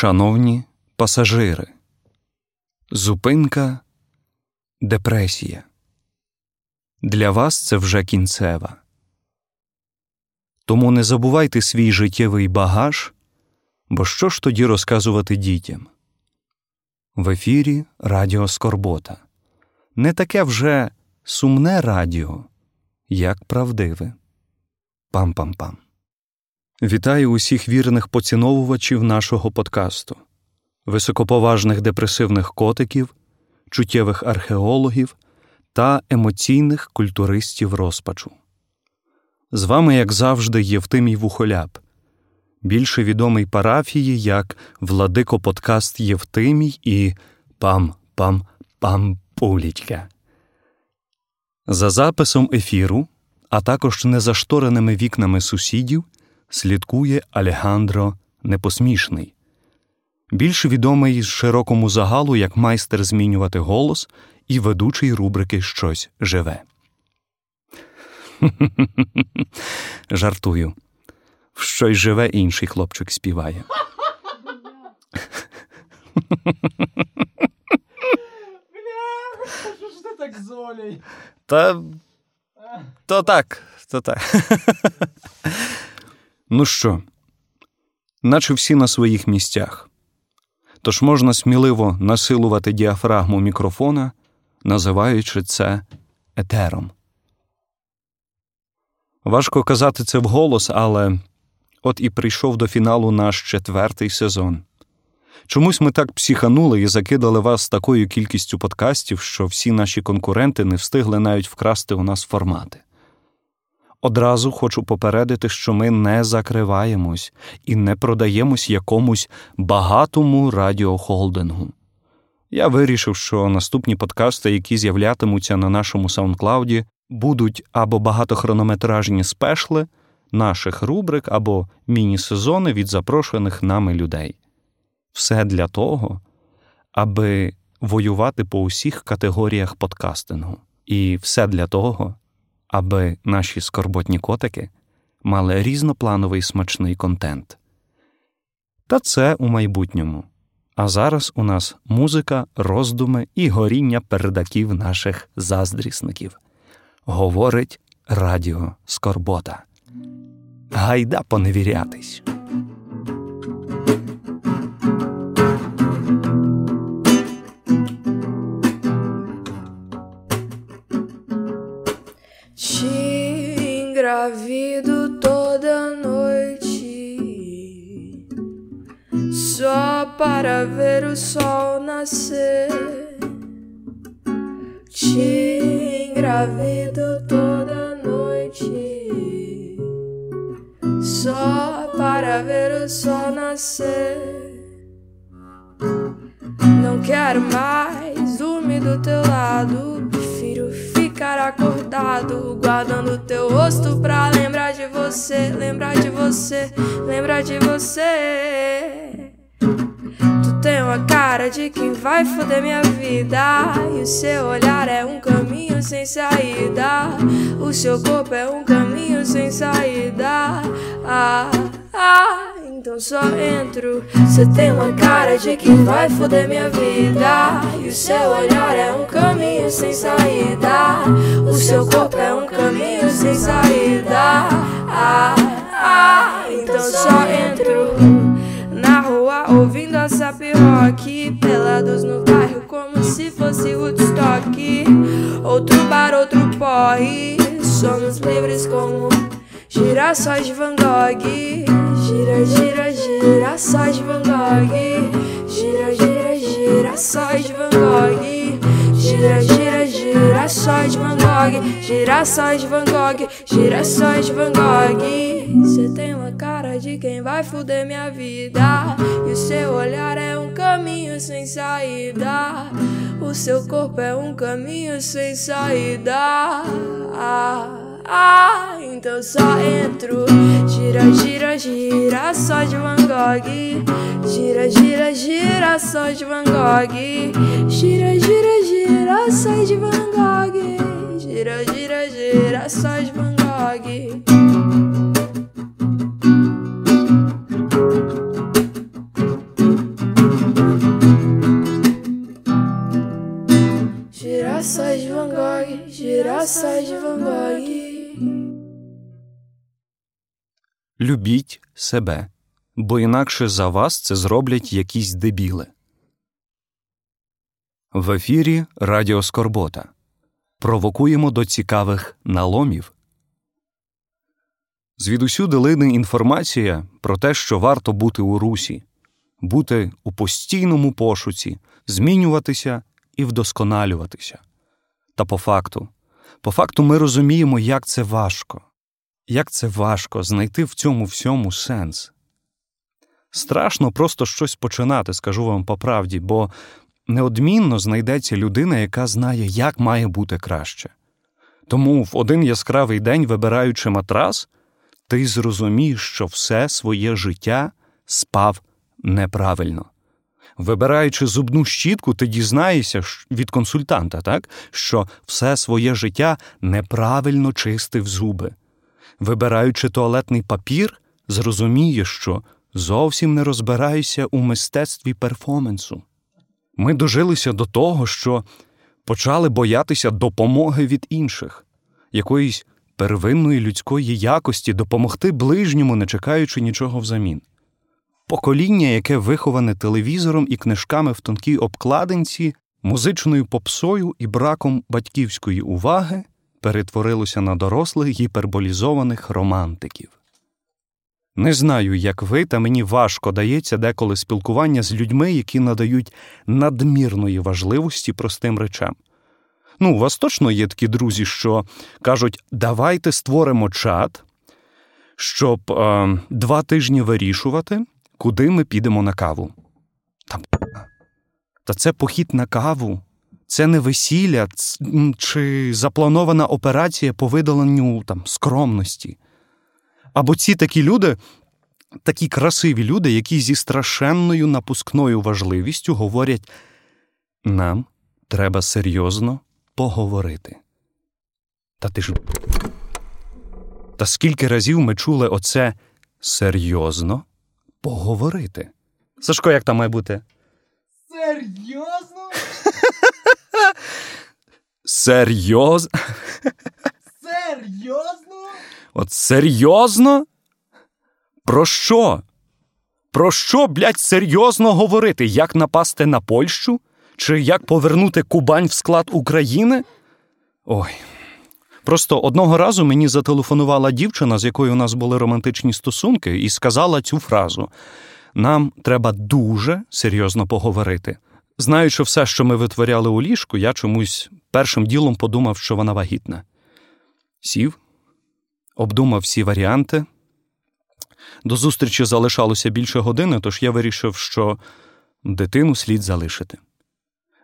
Шановні пасажири, зупинка депресія. Для вас це вже кінцева. Тому не забувайте свій життєвий багаж, бо що ж тоді розказувати дітям? В ефірі Радіо Скорбота. Не таке вже сумне радіо, як правдиве. Пам-пам-пам. Вітаю усіх вірних поціновувачів нашого подкасту, високоповажних депресивних котиків, чуттєвих археологів та емоційних культуристів розпачу. З вами, як завжди, Євтимій Вухоляб, більше відомий парафії як Владико Подкаст Євтимій і Пам-пам-пам-пулічка. За записом ефіру, а також незаштореними вікнами сусідів, слідкує Алехандро Непосмішний, більш відомий широкому загалу як майстер змінювати голос і ведучий рубрики «Щось живе». Жартую. В «Щось живе» інший хлопчик співає. Бля, що ж ти так з Олею? То так. Ну що, наче всі на своїх місцях. Тож можна сміливо насилувати діафрагму мікрофона, називаючи це етером. Важко казати це вголос, але от і прийшов до фіналу наш 4-й сезон. Чомусь ми так психанули і закидали вас такою кількістю подкастів, що всі наші конкуренти не встигли навіть вкрасти у нас формати. Одразу хочу попередити, що ми не закриваємось і не продаємось якомусь багатому радіохолдингу. Я вирішив, що наступні подкасти, які з'являтимуться на нашому SoundCloud, будуть або багатохронометражні спешли наших рубрик, або міні-сезони від запрошених нами людей. Все для того, аби воювати по усіх категоріях подкастингу. І все для того, аби наші скорботні котики мали різноплановий смачний контент. Та це у майбутньому. А зараз у нас музика, роздуми і горіння передаків наших заздрісників. Говорить Радіо Скорбота. Гайда поневірятись! Te engravido toda noite, só para ver o sol nascer. Te engravido toda noite, só para ver o sol nascer. Não quero mais dormir do teu lado. Ficar acordado, guardando teu rosto pra lembrar de você, lembrar de você, lembrar de você. Tu tem uma cara de quem vai foder minha vida, e o seu olhar é um caminho sem saída. O seu corpo é um caminho sem saída. Ah, ah, então só entro. Você tem uma cara de quem vai foder minha vida, e o seu olhar é um caminho sem saída. O seu corpo é um caminho sem saída. Ah, ah, então só entro. Na rua ouvindo a sapiroque, pelados no bairro como se fosse Woodstock. Outro bar, outro porre, somos livres como girassóis de Van Gogh. Gira, gira, girassóis de Van Gogh. Gira, gira, girassóis de Van Gogh. Gira, gira, girassóis de Van Gogh. Girassóis de Van Gogh, girassóis de Van Gogh. Você tem uma cara de quem vai foder minha vida, e o seu olhar é um caminho sem saída. O seu corpo é um caminho sem saída. Ah, ah, então só entro. Gira, gira, gira, só de Van Gogh. Gira, gira, gira, só de Van Gogh. Gira, gira, gira, só de Van Gogh. Gira, gira, gira, só de Van Gogh. Любіть себе, бо інакше за вас це зроблять якісь дебіли. В ефірі Радіо Скорбота. Провокуємо до цікавих наломів. Звідусюди лине інформація про те, що варто бути у русі, бути у постійному пошуці, змінюватися і вдосконалюватися. Та по факту ми розуміємо, як це важко. Як це важко знайти в цьому всьому сенс. Страшно просто щось починати, скажу вам по правді, бо неодмінно знайдеться людина, яка знає, як має бути краще. Тому в один яскравий день, вибираючи матрас, ти зрозумієш, що все своє життя спав неправильно. Вибираючи зубну щітку, ти дізнаєшся від консультанта, так, що все своє життя неправильно чистив зуби. Вибираючи туалетний папір, зрозумієш, що зовсім не розбираєшся у мистецтві перформансу. Ми дожилися до того, що почали боятися допомоги від інших, якоїсь первинної людської якості допомогти ближньому, не чекаючи нічого взамін. Покоління, яке виховане телевізором і книжками в тонкій обкладинці, музичною попсою і браком батьківської уваги, перетворилося на дорослих гіперболізованих романтиків. Не знаю, як ви, та мені важко дається деколи спілкування з людьми, які надають надмірної важливості простим речам. У вас точно є такі друзі, що кажуть, давайте створимо чат, щоб 2 тижні вирішувати, куди ми підемо на каву. Та це похід на каву. Це не весілля чи запланована операція по видаленню скромності. Або ці такі люди, такі красиві люди, які зі страшенною напускною важливістю говорять, нам треба серйозно поговорити. Та скільки разів ми чули оце серйозно поговорити. Сашко, як там має бути? Серйозно? Серйозно? От серйозно? Про що? Про що, серйозно говорити? Як напасти на Польщу? Чи як повернути Кубань в склад України? Ой. Просто одного разу мені зателефонувала дівчина, з якою у нас були романтичні стосунки, і сказала цю фразу. Нам треба дуже серйозно поговорити. Знаючи все, що ми витворяли у ліжку, я чомусь першим ділом подумав, що вона вагітна. Сів, обдумав всі варіанти. До зустрічі залишалося більше години, тож я вирішив, що дитину слід залишити.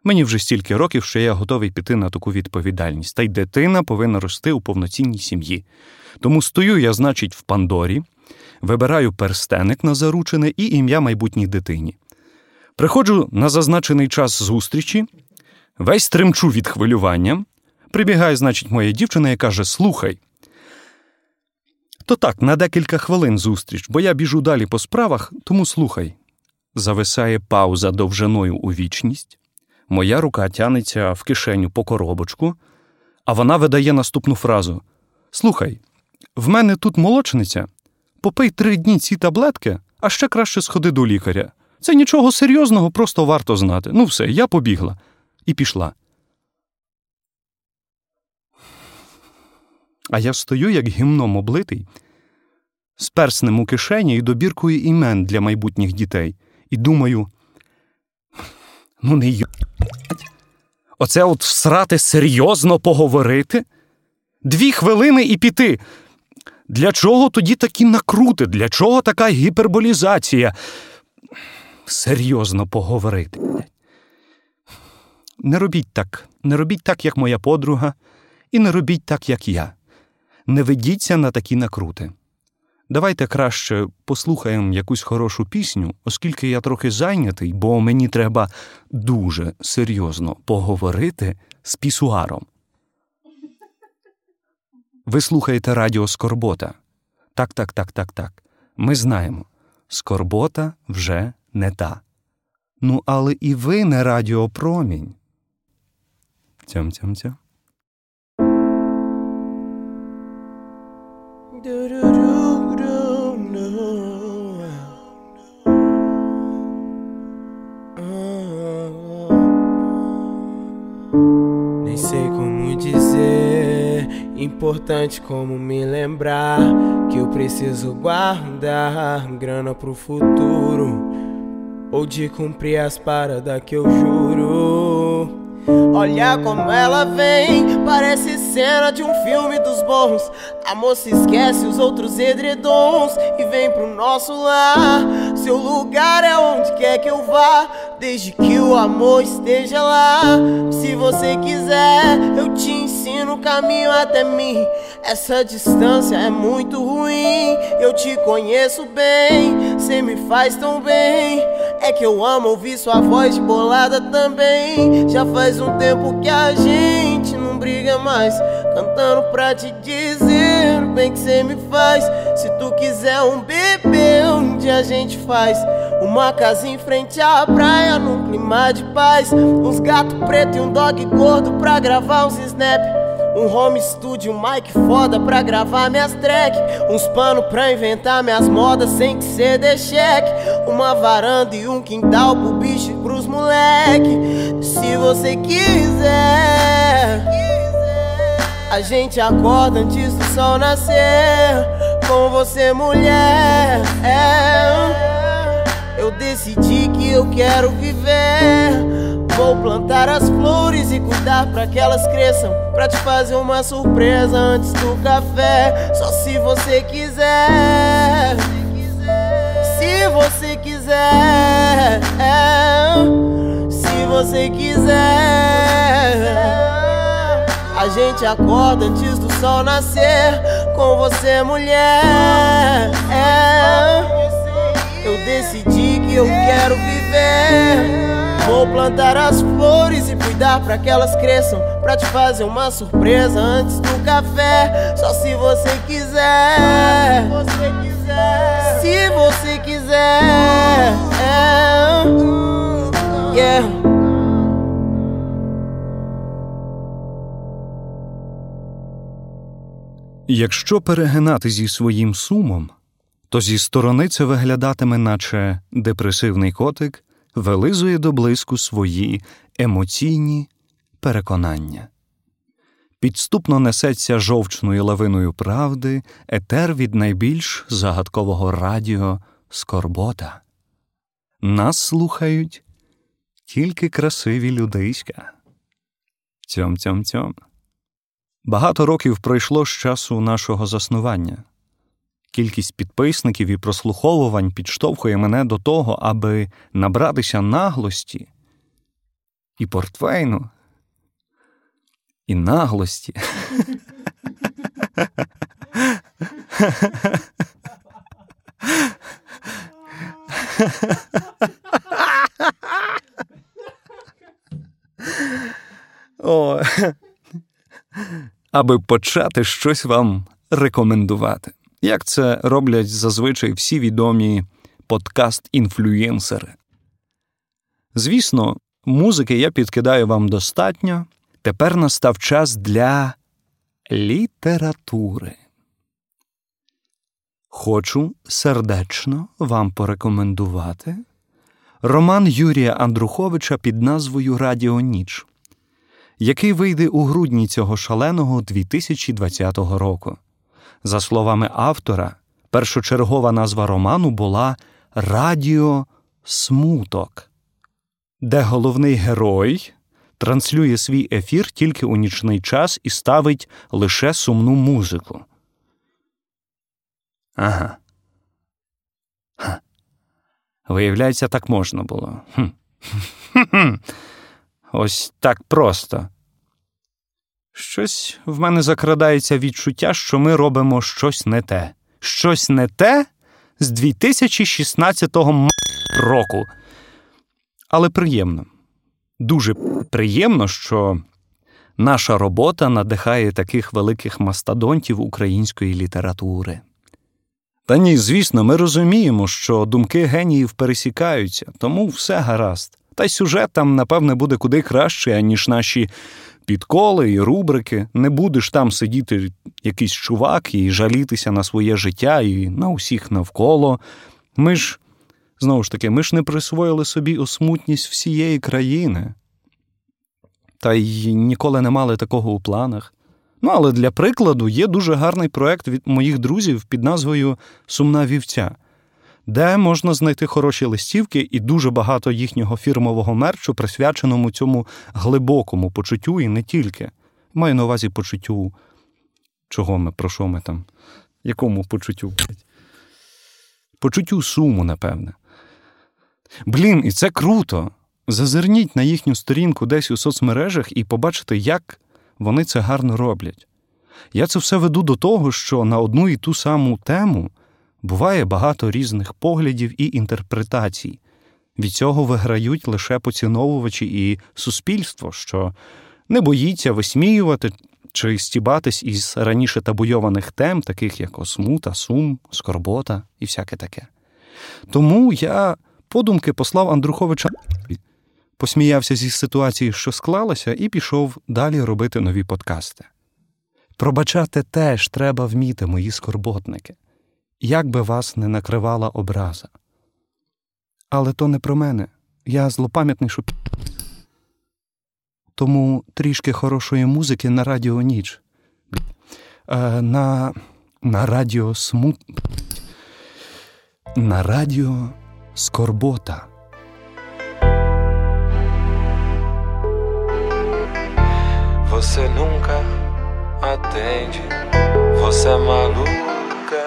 Мені вже стільки років, що я готовий піти на таку відповідальність. Та й дитина повинна рости у повноцінній сім'ї. Тому стою я, значить, в Пандорі, вибираю перстеник на заручене і ім'я майбутній дитині. Приходжу на зазначений час зустрічі, весь тремчу від хвилювання. Прибігає, значить, моя дівчина і каже, слухай, то так, на декілька хвилин зустріч, бо я біжу далі по справах, тому слухай. Зависає пауза довжиною у вічність. Моя рука тянеться в кишеню по коробочку, а вона видає наступну фразу. Слухай, в мене тут молочниця, попий 3 дні ці таблетки, а ще краще сходи до лікаря. Це нічого серйозного, просто варто знати. Все, я побігла. І пішла. А я стою, як гімном облитий, з перснем у кишені і добіркою імен для майбутніх дітей. І думаю, оце от всрати серйозно поговорити? 2 хвилини і піти. Для чого тоді такі накрути? Для чого така гіперболізація? Серйозно поговорити. Не робіть так. Не робіть так, як моя подруга. І не робіть так, як я. Не ведіться на такі накрути. Давайте краще послухаємо якусь хорошу пісню, оскільки я трохи зайнятий, бо мені треба дуже серйозно поговорити з пісуаром. Ви слухаєте радіо Скорбота. Так. Ми знаємо. Скорбота вже не та. Але і ви не радіопромінь. Тям-тям-тям. Importante como me lembrar que eu preciso guardar grana pro futuro ou de cumprir as paradas que eu juro. Olha como ela vem, parece cena de um filme dos bons. A moça esquece os outros edredons e vem pro nosso lar. Seu lugar é onde quer que eu vá, desde que o amor esteja lá. Se você quiser, eu te ensino o caminho até mim. Essa distância é muito ruim, eu te conheço bem. Cê me faz tão bem, é que eu amo ouvir sua voz de bolada também. Já faz um tempo que a gente não briga mais, cantando pra te dizer o bem que cê me faz. Se tu quiser um bebê, um dia a gente faz uma casa em frente à praia, num clima de paz. Uns gatos pretos e um dog gordo pra gravar uns snap. Um home studio, um mic foda pra gravar minhas tracks. Uns pano pra inventar minhas modas sem que cê dê cheque. Uma varanda e um quintal pro bicho e pros moleque. Se você quiser, a gente acorda antes do sol nascer. Com você, mulher, eu decidi que eu quero viver. Vou plantar as flores e cuidar pra que elas cresçam, pra te fazer uma surpresa antes do café. Só se você quiser, se você quiser, se você quiser. A gente acorda antes do sol nascer. Com você, mulher, eu decidi que eu quero viver. Vou plantar as flores e cuidar pra que elas cresçam, pra te fazer uma surpresa antes do café. Só se você quiser, se você quiser, yeah. Якщо перегинати зі своїм сумом, то зі сторони це виглядатиме, наче депресивний котик вилизує до блиску свої емоційні переконання. Підступно несеться жовчною лавиною правди етер від найбільш загадкового радіо «Скорбота». Нас слухають тільки красиві людиська. Цьом-цьом-цьом. Багато років пройшло з часу нашого заснування. Кількість підписників і прослуховувань підштовхує мене до того, аби набратися наглості і портвейну, і наглості. О... аби почати щось вам рекомендувати. Як це роблять зазвичай всі відомі подкаст-інфлюєнсери. Звісно, музики я підкидаю вам достатньо. Тепер настав час для літератури. Хочу сердечно вам порекомендувати роман Юрія Андруховича під назвою «Радіоніч», який вийде у грудні цього шаленого 2020 року. За словами автора, першочергова назва роману була «Радіо Смуток», де головний герой транслює свій ефір тільки у нічний час і ставить лише сумну музику. Ага. Ха. Виявляється, так можна було. Ось так просто. Щось в мене закрадається відчуття, що ми робимо щось не те. Щось не те з 2016 року. Але приємно. Дуже приємно, що наша робота надихає таких великих мастодонтів української літератури. Та ні, звісно, ми розуміємо, що думки геніїв пересікаються, тому все гаразд. Та й сюжет там, напевне, буде куди краще, ніж наші підколи і рубрики. Не будеш там сидіти якийсь чувак і жалітися на своє життя і на усіх навколо. Ми ж, знову ж таки, не присвоїли собі осмутність всієї країни. Та й ніколи не мали такого у планах. Ну, але для прикладу є дуже гарний проект від моїх друзів під назвою «Сумна вівця», де можна знайти хороші листівки і дуже багато їхнього фірмового мерчу, присвяченому цьому глибокому почуттю і не тільки. Маю на увазі почуттю... Чого ми, про що ми там? Якому почуттю? Почуттю суму, напевне. Блін, і це круто! Зазирніть на їхню сторінку десь у соцмережах і побачите, як вони це гарно роблять. Я це все веду до того, що на одну і ту саму тему буває багато різних поглядів і інтерпретацій. Від цього виграють лише поціновувачі і суспільство, що не боїться висміювати чи стібатись із раніше табуйованих тем, таких як осмута, сум, скорбота і всяке таке. Тому я подумки послав Андруховича, посміявся зі ситуації, що склалася, і пішов далі робити нові подкасти. Пробачати теж треба вміти, мої скорботники. Як би вас не накривала образа. Але то не про мене. Я злопам'ятний шуп... Тому трішки хорошої музики на радіоніч. На радіо смут... На радіо Скорбота. Você nunca atende, você é maluca.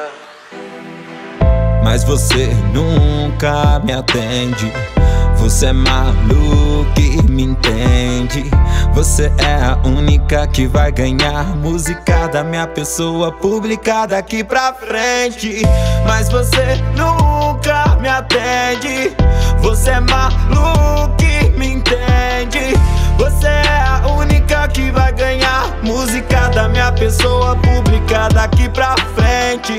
Mas você nunca me atende. Você é maluca e me entende. Você é a única que vai ganhar música da minha pessoa pública daqui pra frente. Mas você nunca me atende. Você é maluca e me entende. Você é a única que vai ganhar música da minha pessoa pública daqui pra frente.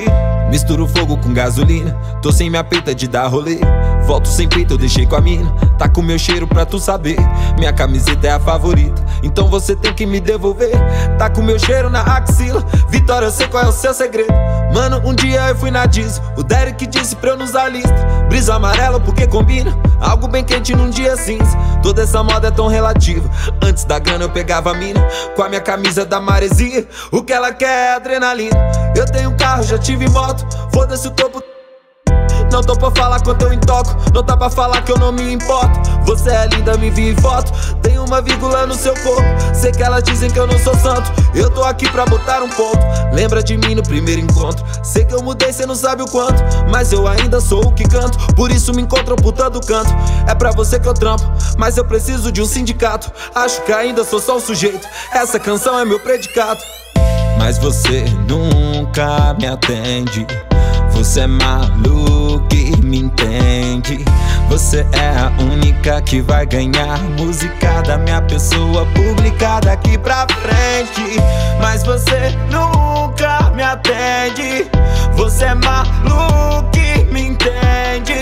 Misturo fogo com gasolina, tô sem minha pinta de dar rolê. Volto sem peito, eu deixei com a mina, tá com meu cheiro pra tu saber. Minha camiseta é a favorita, então você tem que me devolver. Tá com meu cheiro na axila, Vitória, eu sei qual é o seu segredo. Mano, um dia eu fui na Diz, o Derek disse pra eu não usar lista. Brisa amarela porque combina, algo bem quente num dia cinza. Toda essa moda é tão relativa, antes da grana eu pegava a mina. Com a minha camisa da maresia, o que ela quer é adrenalina. Eu tenho carro, já tive moto, foda-se o topo. Não tô pra falar quanto eu intoco, não tá pra falar que eu não me importo. Você é linda, me envia foto, tem uma vírgula no seu corpo. Sei que elas dizem que eu não sou santo, eu tô aqui pra botar um ponto. Lembra de mim no primeiro encontro, sei que eu mudei, cê não sabe o quanto. Mas eu ainda sou o que canto, por isso me encontram por todo canto. É pra você que eu trampo, mas eu preciso de um sindicato. Acho que ainda sou só um sujeito, essa canção é meu predicado. Mas você nunca me atende. Você é maluca e me entende. Você é a única que vai ganhar música da minha pessoa pública daqui pra frente. Mas você nunca me atende. Você é maluca e me entende.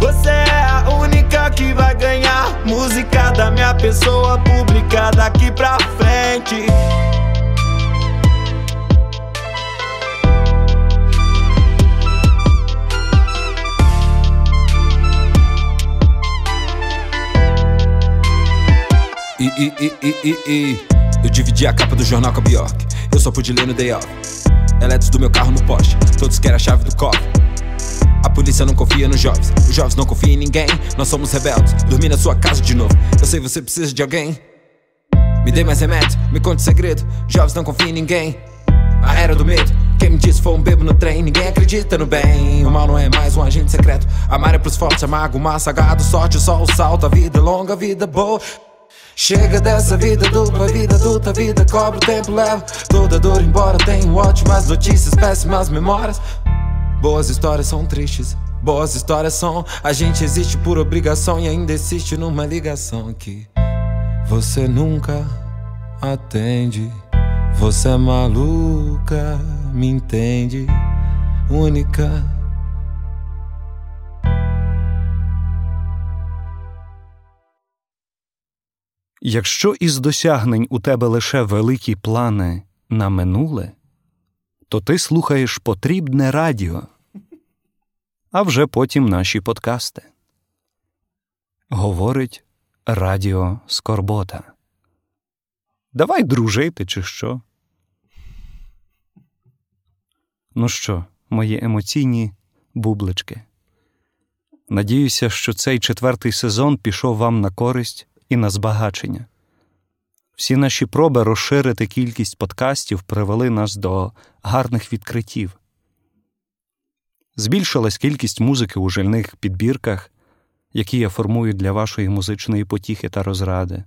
Você é a única que vai ganhar música da minha pessoa pública daqui pra frente. Eu dividi a capa do jornal com a Bjork. Eu só pude ler no day off. Elétrico do meu carro no poste. Todos querem a chave do cofre. A polícia não confia nos jovens. Os jovens não confiam em ninguém. Nós somos rebeldes. Dormi na sua casa de novo. Eu sei você precisa de alguém. Me dê mais remédio, me conte o segredo. Jovens não confiam em ninguém. A era do medo. Quem me disse foi um bebo no trem. Ninguém acredita no bem. O mal não é mais um agente secreto. Amar é pros fortes, amago, massa, gado, sorte, o sol, o salto. A vida longa, a vida boa. Chega dessa vida dupla, vida adulta, vida cobra, o tempo leva toda dor embora. Tenho ótimas notícias, péssimas memórias. Boas histórias são tristes, boas histórias são. A gente existe por obrigação e ainda existe numa ligação que você nunca atende. Você é maluca, me entende, única. Якщо із досягнень у тебе лише великі плани на минуле, то ти слухаєш потрібне радіо, а вже потім наші подкасти. Говорить Радіо Скорбота. Давай дружити, чи що? Ну що, мої емоційні бублички? Надіюся, що цей 4-й сезон пішов вам на користь і на збагачення. Всі наші проби розширити кількість подкастів привели нас до гарних відкриттів. Збільшилась кількість музики у жильних підбірках, які я формую для вашої музичної потіхи та розради.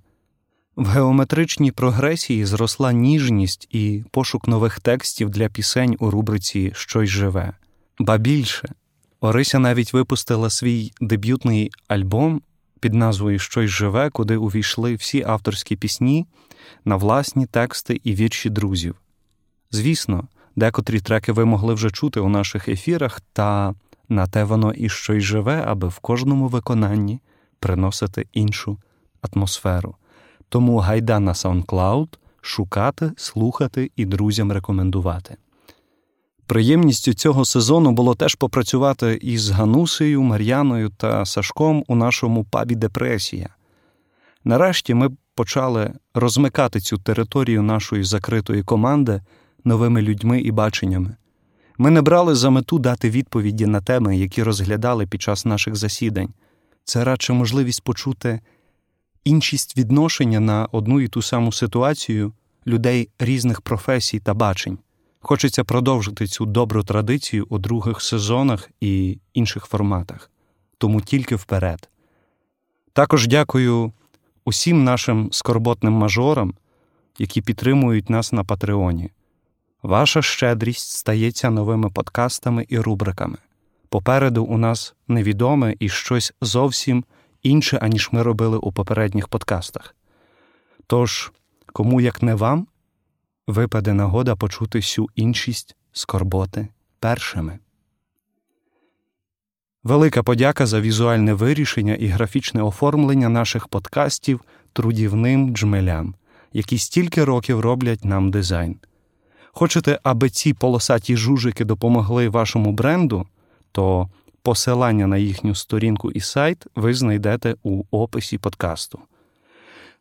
В геометричній прогресії зросла ніжність і пошук нових текстів для пісень у рубриці «Щось живе». Ба більше, Орися навіть випустила свій дебютний альбом під назвою «Щось живе», куди увійшли всі авторські пісні на власні тексти і вірші друзів. Звісно, декотрі треки ви могли вже чути у наших ефірах, та на те воно і «Щось живе», аби в кожному виконанні приносити іншу атмосферу. Тому гайда на SoundCloud, шукати, слухати і друзям рекомендувати. Приємністю цього сезону було теж попрацювати із Ганусею, Мар'яною та Сашком у нашому пабі «Депресія». Нарешті ми почали розмикати цю територію нашої закритої команди новими людьми і баченнями. Ми не брали за мету дати відповіді на теми, які розглядали під час наших засідань. Це радше можливість почути іншість відношення на одну і ту саму ситуацію людей різних професій та бачень. Хочеться продовжити цю добру традицію у других сезонах і інших форматах. Тому тільки вперед. Також дякую усім нашим скорботним мажорам, які підтримують нас на Патреоні. Ваша щедрість стається новими подкастами і рубриками. Попереду у нас невідоме і щось зовсім інше, аніж ми робили у попередніх подкастах. Тож, кому як не вам, випаде нагода почути всю іншість скорботи першими. Велика подяка за візуальне вирішення і графічне оформлення наших подкастів трудівним джмелям, які стільки років роблять нам дизайн. Хочете, аби ці полосаті жужики допомогли вашому бренду, то посилання на їхню сторінку і сайт ви знайдете у описі подкасту.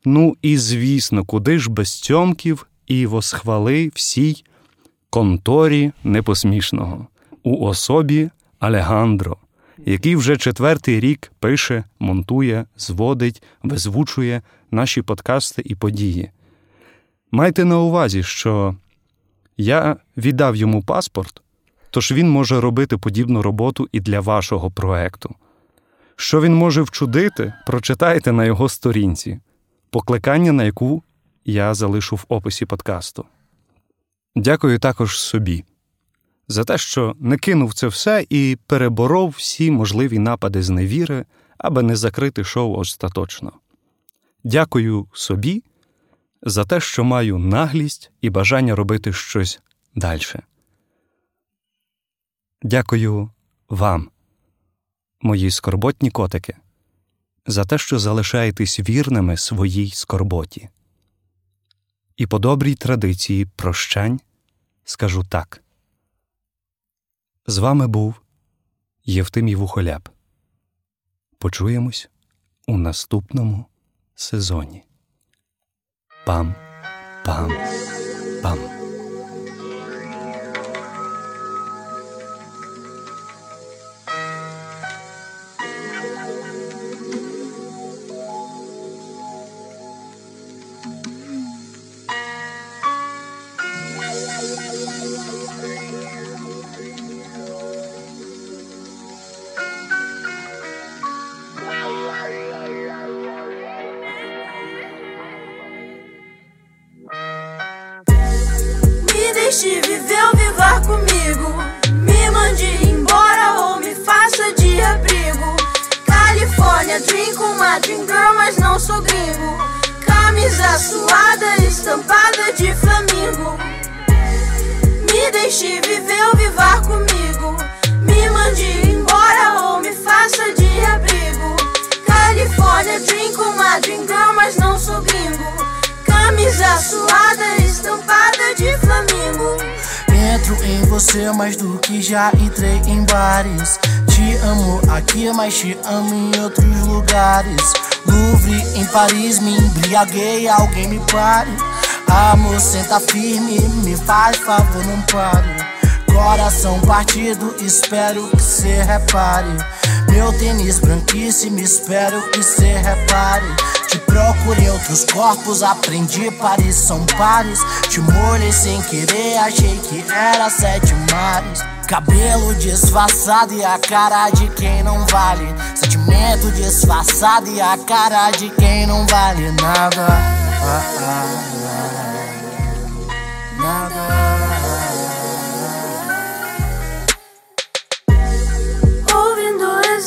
Ну і звісно, куди ж без цьомків і восхвали всій конторі Непосмішного у особі Алехандро, який вже 4-й рік пише, монтує, зводить, визвучує наші подкасти і події. Майте на увазі, що я віддав йому паспорт, тож він може робити подібну роботу і для вашого проекту. Що він може вчудити, прочитайте на його сторінці, покликання на яку я залишу в описі подкасту. Дякую також собі за те, що не кинув це все і переборов всі можливі напади з невіри, аби не закрити шоу остаточно. Дякую собі за те, що маю наглість і бажання робити щось далі. Дякую вам, мої скорботні котики, за те, що залишаєтесь вірними своїй скорботі. І по добрій традиції прощань скажу так. З вами був Євтимій Вухоляб. Почуємось у наступному сезоні. Пам-пам-пам. Deixe viver ou vivar comigo. Me mande embora ou me faça de abrigo. Califórnia dream com uma dream girl, mas não sou gringo. Camisa suada estampada de flamingo. Me deixe viver ou vivar comigo. Me mande embora ou me faça de abrigo. Califórnia dream com uma dream girl, mas não sou gringo. Camisa suada, estampada de flamingo. Entro em você mais do que já entrei em bares. Te amo aqui, mas te amo em outros lugares. Louvre em Paris, me embriaguei, alguém me pare. Amor, senta firme, me faz favor, não paro. Coração partido, espero que cê repare. Meu tênis branquíssimo, espero que cê repare. Te procurei outros corpos, aprendi pares são pares. Te molhei sem querer, achei que era sete mares. Cabelo disfarçado e a cara de quem não vale. Sentimento disfarçado e a cara de quem não vale nada. Ah, ah, ah, nada.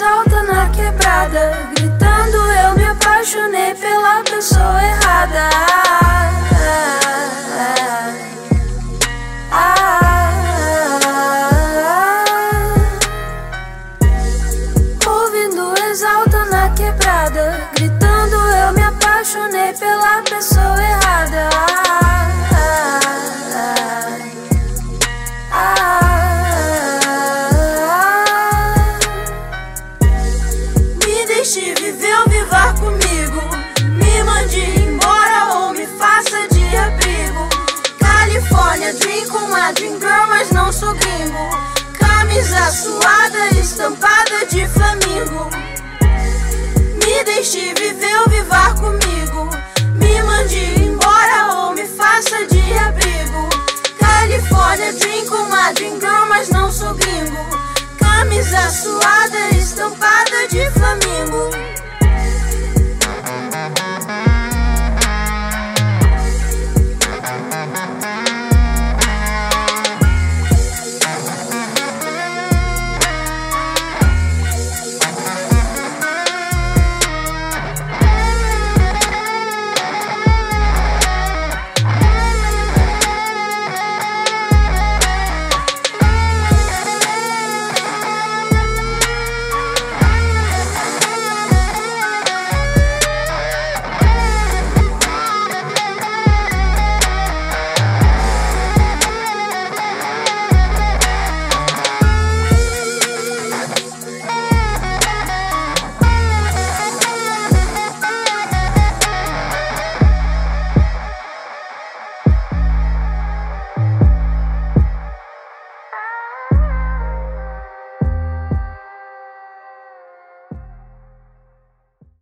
Alta na quebrada, gritando eu me apaixonei pela pessoa errada. Ah, ah, ah, ah, ah. Ouvindo exalta na quebrada, gritando eu me apaixonei pela pessoa errada. Ah, ah, ah, ah. Drink uma dream girl, mas não sou gringo. Camisa suada, estampada de flamingo. Me deixe viver ou vivar comigo. Me mande embora ou me faça de abrigo. Califórnia, drink uma dream girl, mas não sou gringo. Camisa suada,